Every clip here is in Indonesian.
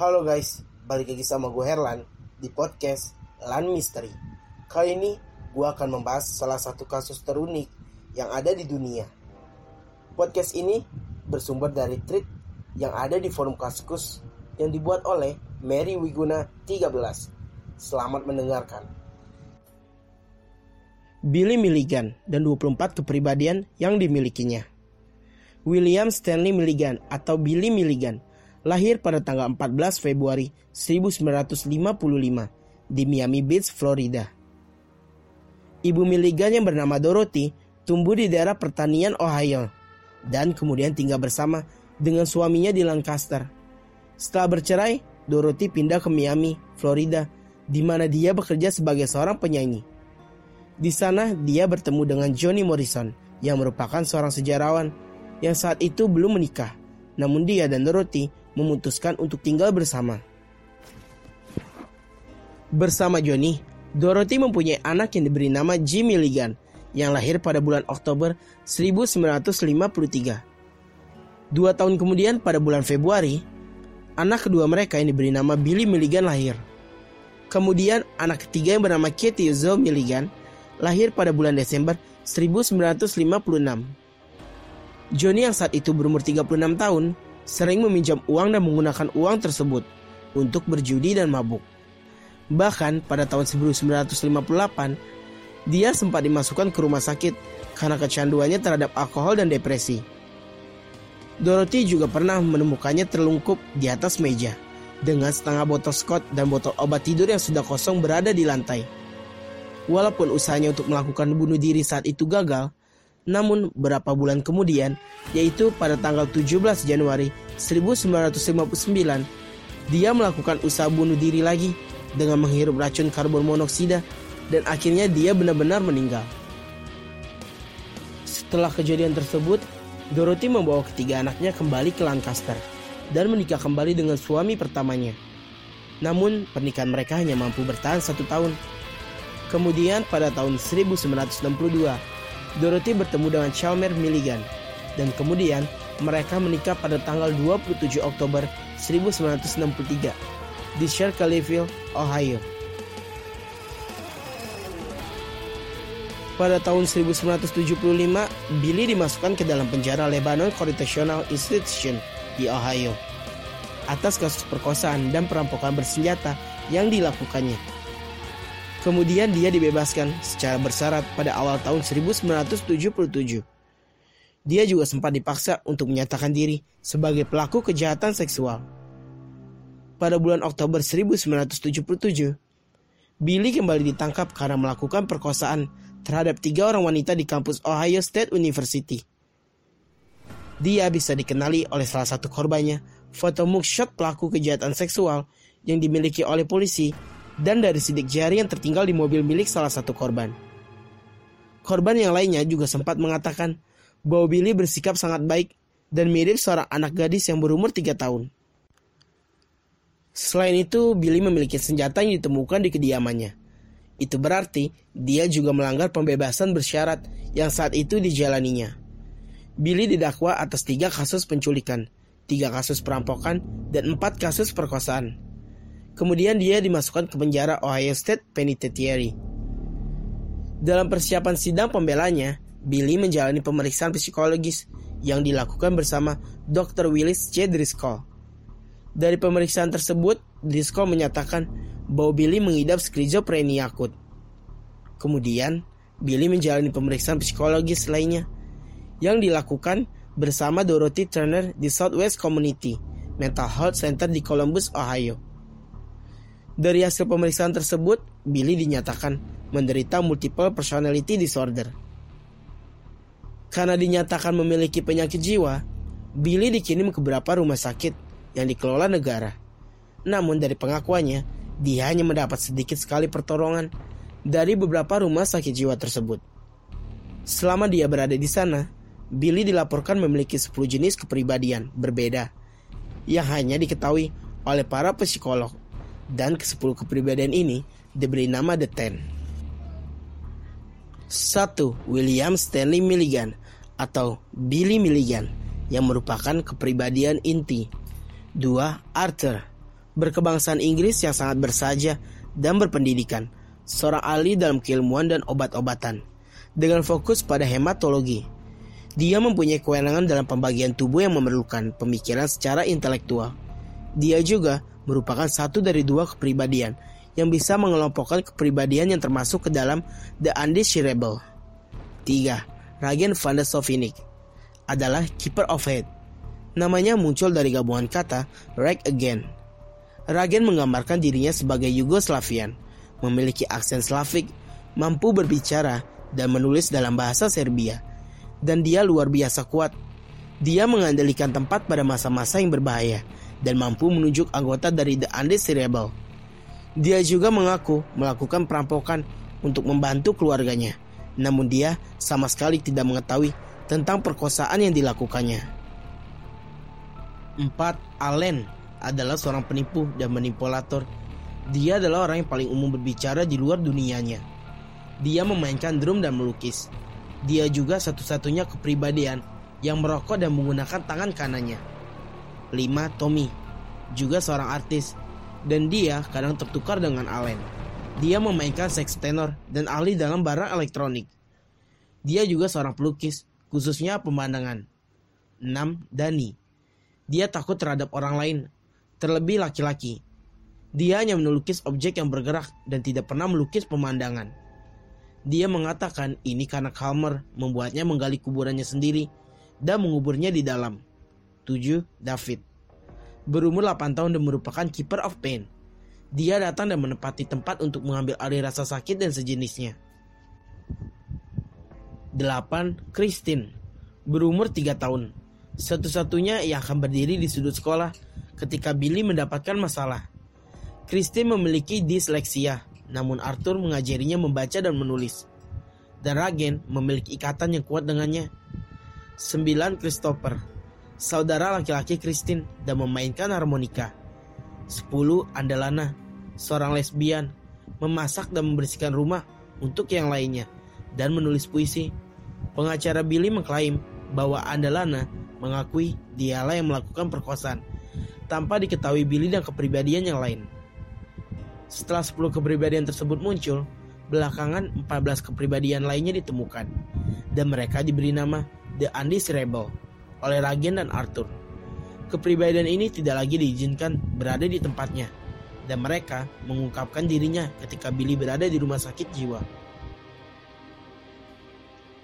Halo guys, balik lagi sama gue Herlan di podcast Lan Misteri. Kali ini gue akan membahas salah satu kasus terunik yang ada di dunia. Podcast ini bersumber dari tweet yang ada di forum Kaskus yang dibuat oleh Mary Wiguna 13. Selamat mendengarkan. Billy Milligan dan 24 kepribadian yang dimilikinya. William Stanley Milligan atau Billy Milligan lahir pada tanggal 14 Februari 1955 di Miami Beach, Florida. Ibu Milligan yang bernama Dorothy tumbuh di daerah pertanian Ohio dan kemudian tinggal bersama dengan suaminya di Lancaster. Setelah bercerai, Dorothy pindah ke Miami, Florida, di mana dia bekerja sebagai seorang penyanyi. Di sana dia bertemu dengan Johnny Morrison yang merupakan seorang sejarawan yang saat itu belum menikah. Namun dia dan Dorothy memutuskan untuk tinggal bersama. Bersama Johnny, Dorothy mempunyai anak yang diberi nama Jimmy Milligan yang lahir pada bulan Oktober 1953. 2 tahun kemudian pada bulan Februari, anak kedua mereka yang diberi nama Billy Milligan lahir. Kemudian anak ketiga yang bernama Kitty Zoe Milligan lahir pada bulan Desember 1956. Johnny yang saat itu berumur 36 tahun sering meminjam uang dan menggunakan uang tersebut untuk berjudi dan mabuk. Bahkan pada tahun 1958, dia sempat dimasukkan ke rumah sakit karena kecanduannya terhadap alkohol dan depresi. Dorothy juga pernah menemukannya terlungkup di atas meja dengan setengah botol Scotch dan botol obat tidur yang sudah kosong berada di lantai. Walaupun usahanya untuk melakukan bunuh diri saat itu gagal, namun berapa bulan kemudian, yaitu pada tanggal 17 Januari 1959, dia melakukan usaha bunuh diri lagi dengan menghirup racun karbon monoksida dan akhirnya dia benar-benar meninggal. Setelah kejadian tersebut, Dorothy membawa ketiga anaknya kembali ke Lancaster dan menikah kembali dengan suami pertamanya. Namun pernikahan mereka hanya mampu bertahan 1 tahun. Kemudian pada tahun 1962, Dorothy bertemu dengan Chalmers Milligan dan kemudian mereka menikah pada tanggal 27 Oktober 1963 di Shirleyville, Ohio. Pada tahun 1975, Billy dimasukkan ke dalam penjara Lebanon Correctional Institution di Ohio atas kasus perkosaan dan perampokan bersenjata yang dilakukannya. Kemudian dia dibebaskan secara bersyarat pada awal tahun 1977. Dia juga sempat dipaksa untuk menyatakan diri sebagai pelaku kejahatan seksual. Pada bulan Oktober 1977, Billy kembali ditangkap karena melakukan perkosaan terhadap 3 orang wanita di kampus Ohio State University. Dia bisa dikenali oleh salah satu korbannya, foto mugshot pelaku kejahatan seksual yang dimiliki oleh polisi, dan dari sidik jari yang tertinggal di mobil milik salah satu korban. Korban yang lainnya juga sempat mengatakan bahwa Billy bersikap sangat baik dan mirip seorang anak gadis yang berumur 3 tahun. Selain itu, Billy memiliki senjata yang ditemukan di kediamannya. Itu berarti dia juga melanggar pembebasan bersyarat yang saat itu dijalaninya. Billy didakwa atas 3 kasus penculikan, 3 kasus perampokan, dan 4 kasus perkosaan. Kemudian dia dimasukkan ke penjara Ohio State Penitentiary. Dalam persiapan sidang pembelanya, Billy menjalani pemeriksaan psikologis yang dilakukan bersama Dr. Willis C. Driscoll. Dari pemeriksaan tersebut, Driscoll menyatakan bahwa Billy mengidap skizofrenia akut. Kemudian, Billy menjalani pemeriksaan psikologis lainnya yang dilakukan bersama Dorothy Turner di Southwest Community Mental Health Center di Columbus, Ohio. Dari hasil pemeriksaan tersebut, Billy dinyatakan menderita multiple personality disorder. Karena dinyatakan memiliki penyakit jiwa, Billy dikirim ke beberapa rumah sakit yang dikelola negara. Namun dari pengakuannya, dia hanya mendapat sedikit sekali pertolongan dari beberapa rumah sakit jiwa tersebut. Selama dia berada di sana, Billy dilaporkan memiliki 10 jenis kepribadian berbeda yang hanya diketahui oleh para psikolog. Dan ke-10 kepribadian ini diberi nama The Ten. 1. William Stanley Milligan atau Billy Milligan yang merupakan kepribadian inti. 2. Arthur, berkebangsaan Inggris yang sangat bersaja dan berpendidikan, seorang ahli dalam keilmuan dan obat-obatan, dengan fokus pada hematologi. Dia mempunyai kewenangan dalam pembagian tubuh yang memerlukan pemikiran secara intelektual. Dia juga merupakan satu dari dua kepribadian yang bisa mengelompokkan kepribadian yang termasuk ke dalam The Undesirable. 3. Ragen Vandersovnik adalah Keeper of Head. Namanya muncul dari gabungan kata Rag Again. Ragen menggambarkan dirinya sebagai Yugoslavian, memiliki aksen Slavik, mampu berbicara dan menulis dalam bahasa Serbia, dan dia luar biasa kuat. Dia mengandalkan tempat pada masa-masa yang berbahaya dan mampu menunjuk anggota dari The Undesirable. Dia juga mengaku melakukan perampokan untuk membantu keluarganya, namun dia sama sekali tidak mengetahui tentang perkosaan yang dilakukannya. 4. Allen adalah seorang penipu dan manipulator. Dia adalah orang yang paling umum berbicara di luar dunianya. Dia memainkan drum dan melukis. Dia juga satu-satunya kepribadian yang merokok dan menggunakan tangan kanannya. 5. Tommy juga seorang artis, dan dia kadang tertukar dengan Allen. Dia memainkan seks tenor dan ahli dalam barang elektronik. Dia juga seorang pelukis, khususnya pemandangan. 6. Danny. Dia takut terhadap orang lain, terlebih laki-laki. Dia hanya melukis objek yang bergerak dan tidak pernah melukis pemandangan. Dia mengatakan ini karena Chalmers membuatnya menggali kuburannya sendiri dan menguburnya di dalam. 7. David berumur 8 tahun dan merupakan Keeper of Pain. Dia datang dan menempati tempat untuk mengambil alih rasa sakit dan sejenisnya. 8. Christine berumur 3 tahun. Satu-satunya yang akan berdiri di sudut sekolah ketika Billy mendapatkan masalah. Christine memiliki disleksia, namun Arthur mengajarinya membaca dan menulis. Dan Ragen memiliki ikatan yang kuat dengannya. 9. Christopher, saudara laki-laki Christine dan memainkan harmonika. 10. Andalana, seorang lesbian, memasak dan membersihkan rumah untuk yang lainnya, dan menulis puisi. Pengacara Billy mengklaim bahwa Andalana mengakui dialah yang melakukan perkosaan tanpa diketahui Billy dan kepribadian yang lain. Setelah 10 kepribadian tersebut muncul, belakangan 14 kepribadian lainnya ditemukan, dan mereka diberi nama The Undesirable oleh Ragen dan Arthur. Kepribadian ini tidak lagi diizinkan berada di tempatnya, dan mereka mengungkapkan dirinya ketika Billy berada di rumah sakit jiwa.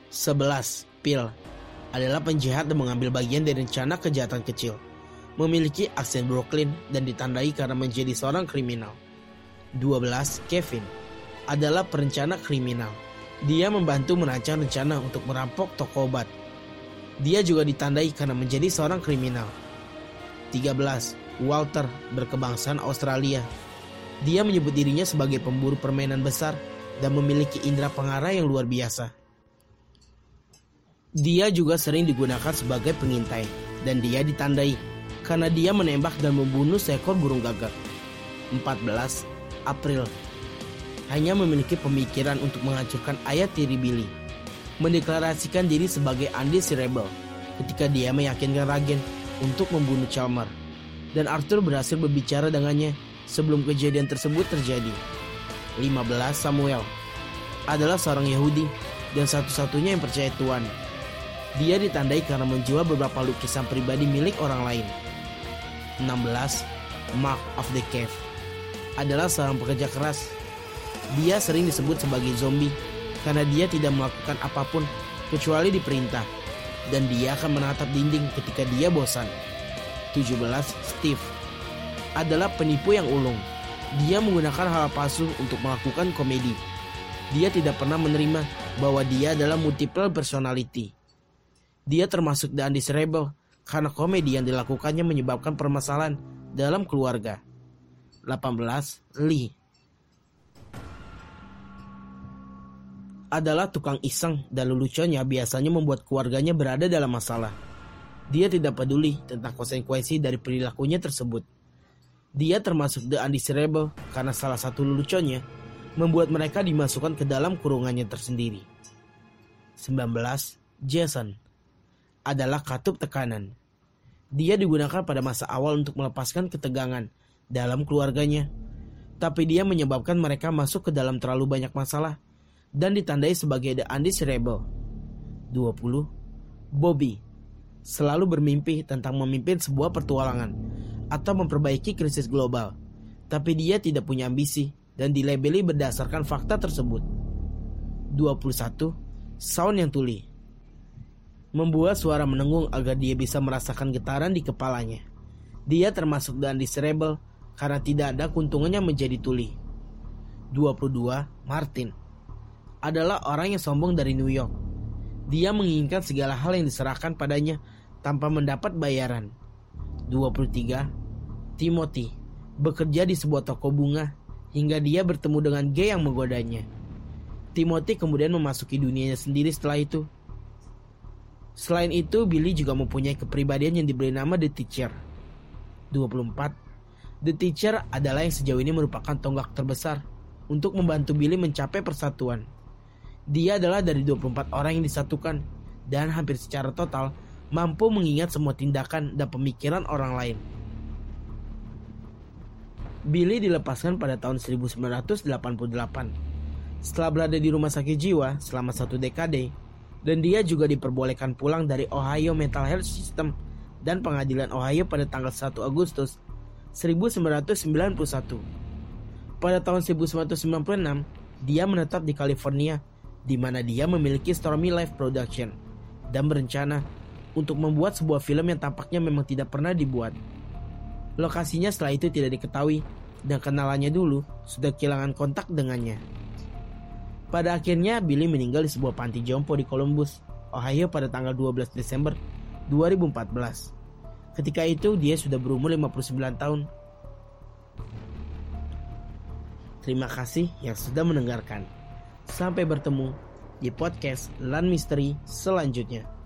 11. Phil adalah penjahat dan mengambil bagian dari rencana kejahatan kecil. Memiliki aksen Brooklyn dan ditandai karena menjadi seorang kriminal. 12. Kevin adalah perencana kriminal. Dia membantu merancang rencana untuk merampok toko obat. Dia juga ditandai karena menjadi seorang kriminal. 13. Walter berkebangsaan Australia. Dia menyebut dirinya sebagai pemburu permainan besar dan memiliki indera pengarah yang luar biasa. Dia juga sering digunakan sebagai pengintai, dan dia ditandai karena dia menembak dan membunuh seekor burung gagak. 14. April hanya memiliki pemikiran untuk menghancurkan ayah tiri Billy. Mendeklarasikan diri sebagai Undesirable ketika dia meyakinkan Ragen untuk membunuh Chalmers, dan Arthur berhasil berbicara dengannya sebelum kejadian tersebut terjadi. 15. Samuel adalah seorang Yahudi dan satu-satunya yang percaya Tuhan. Dia ditandai karena menjual beberapa lukisan pribadi milik orang lain. 16. Mark of the Cave adalah seorang pekerja keras. Dia sering disebut sebagai zombie karena dia tidak melakukan apapun kecuali diperintah, dan dia akan menatap dinding ketika dia bosan. 17. Steve adalah penipu yang ulung. Dia menggunakan hal palsu untuk melakukan komedi. Dia tidak pernah menerima bahwa dia adalah multiple personality. Dia termasuk The Undesirable karena komedi yang dilakukannya menyebabkan permasalahan dalam keluarga. 18. Lee adalah tukang iseng dan leluconnya biasanya membuat keluarganya berada dalam masalah. Dia tidak peduli tentang konsekuensi dari perilakunya tersebut. Dia termasuk The Undesirable karena salah satu leluconnya membuat mereka dimasukkan ke dalam kurungannya tersendiri. 19. Jason adalah katup tekanan. Dia digunakan pada masa awal untuk melepaskan ketegangan dalam keluarganya. Tapi dia menyebabkan mereka masuk ke dalam terlalu banyak masalah dan ditandai sebagai The Undesirable. 20. Bobby selalu bermimpi tentang memimpin sebuah pertualangan atau memperbaiki krisis global. Tapi dia tidak punya ambisi dan dilabeli berdasarkan fakta tersebut. 21. Sound yang tuli membuat suara menenggung agar dia bisa merasakan getaran di kepalanya. Dia termasuk dan disrebel karena tidak ada keuntungannya menjadi tuli. 22. Martin adalah orang yang sombong dari New York. Dia menginginkan segala hal yang diserahkan padanya tanpa mendapat bayaran. 23. Timothy bekerja di sebuah toko bunga hingga dia bertemu dengan gay yang menggodanya. Timothy kemudian memasuki dunianya sendiri setelah itu. Selain itu, Billy juga mempunyai kepribadian yang diberi nama The Teacher. 24. The Teacher adalah yang sejauh ini merupakan tonggak terbesar untuk membantu Billy mencapai persatuan. Dia adalah dari 24 orang yang disatukan dan hampir secara total mampu mengingat semua tindakan dan pemikiran orang lain. Billy dilepaskan pada tahun 1988. Setelah berada di rumah sakit jiwa selama 1 dekade, dan dia juga diperbolehkan pulang dari Ohio Mental Health System dan pengadilan Ohio pada tanggal 1 Agustus 1991. Pada tahun 1996, dia menetap di California, di mana dia memiliki Stormy Life Production dan berencana untuk membuat sebuah film yang tampaknya memang tidak pernah dibuat. Lokasinya setelah itu tidak diketahui dan kenalannya dulu sudah kehilangan kontak dengannya. Pada akhirnya, Billy meninggal di sebuah panti jompo di Columbus, Ohio pada tanggal 12 Desember 2014. Ketika itu, dia sudah berumur 59 tahun. Terima kasih yang sudah mendengarkan. Sampai bertemu di podcast Lan Misteri selanjutnya.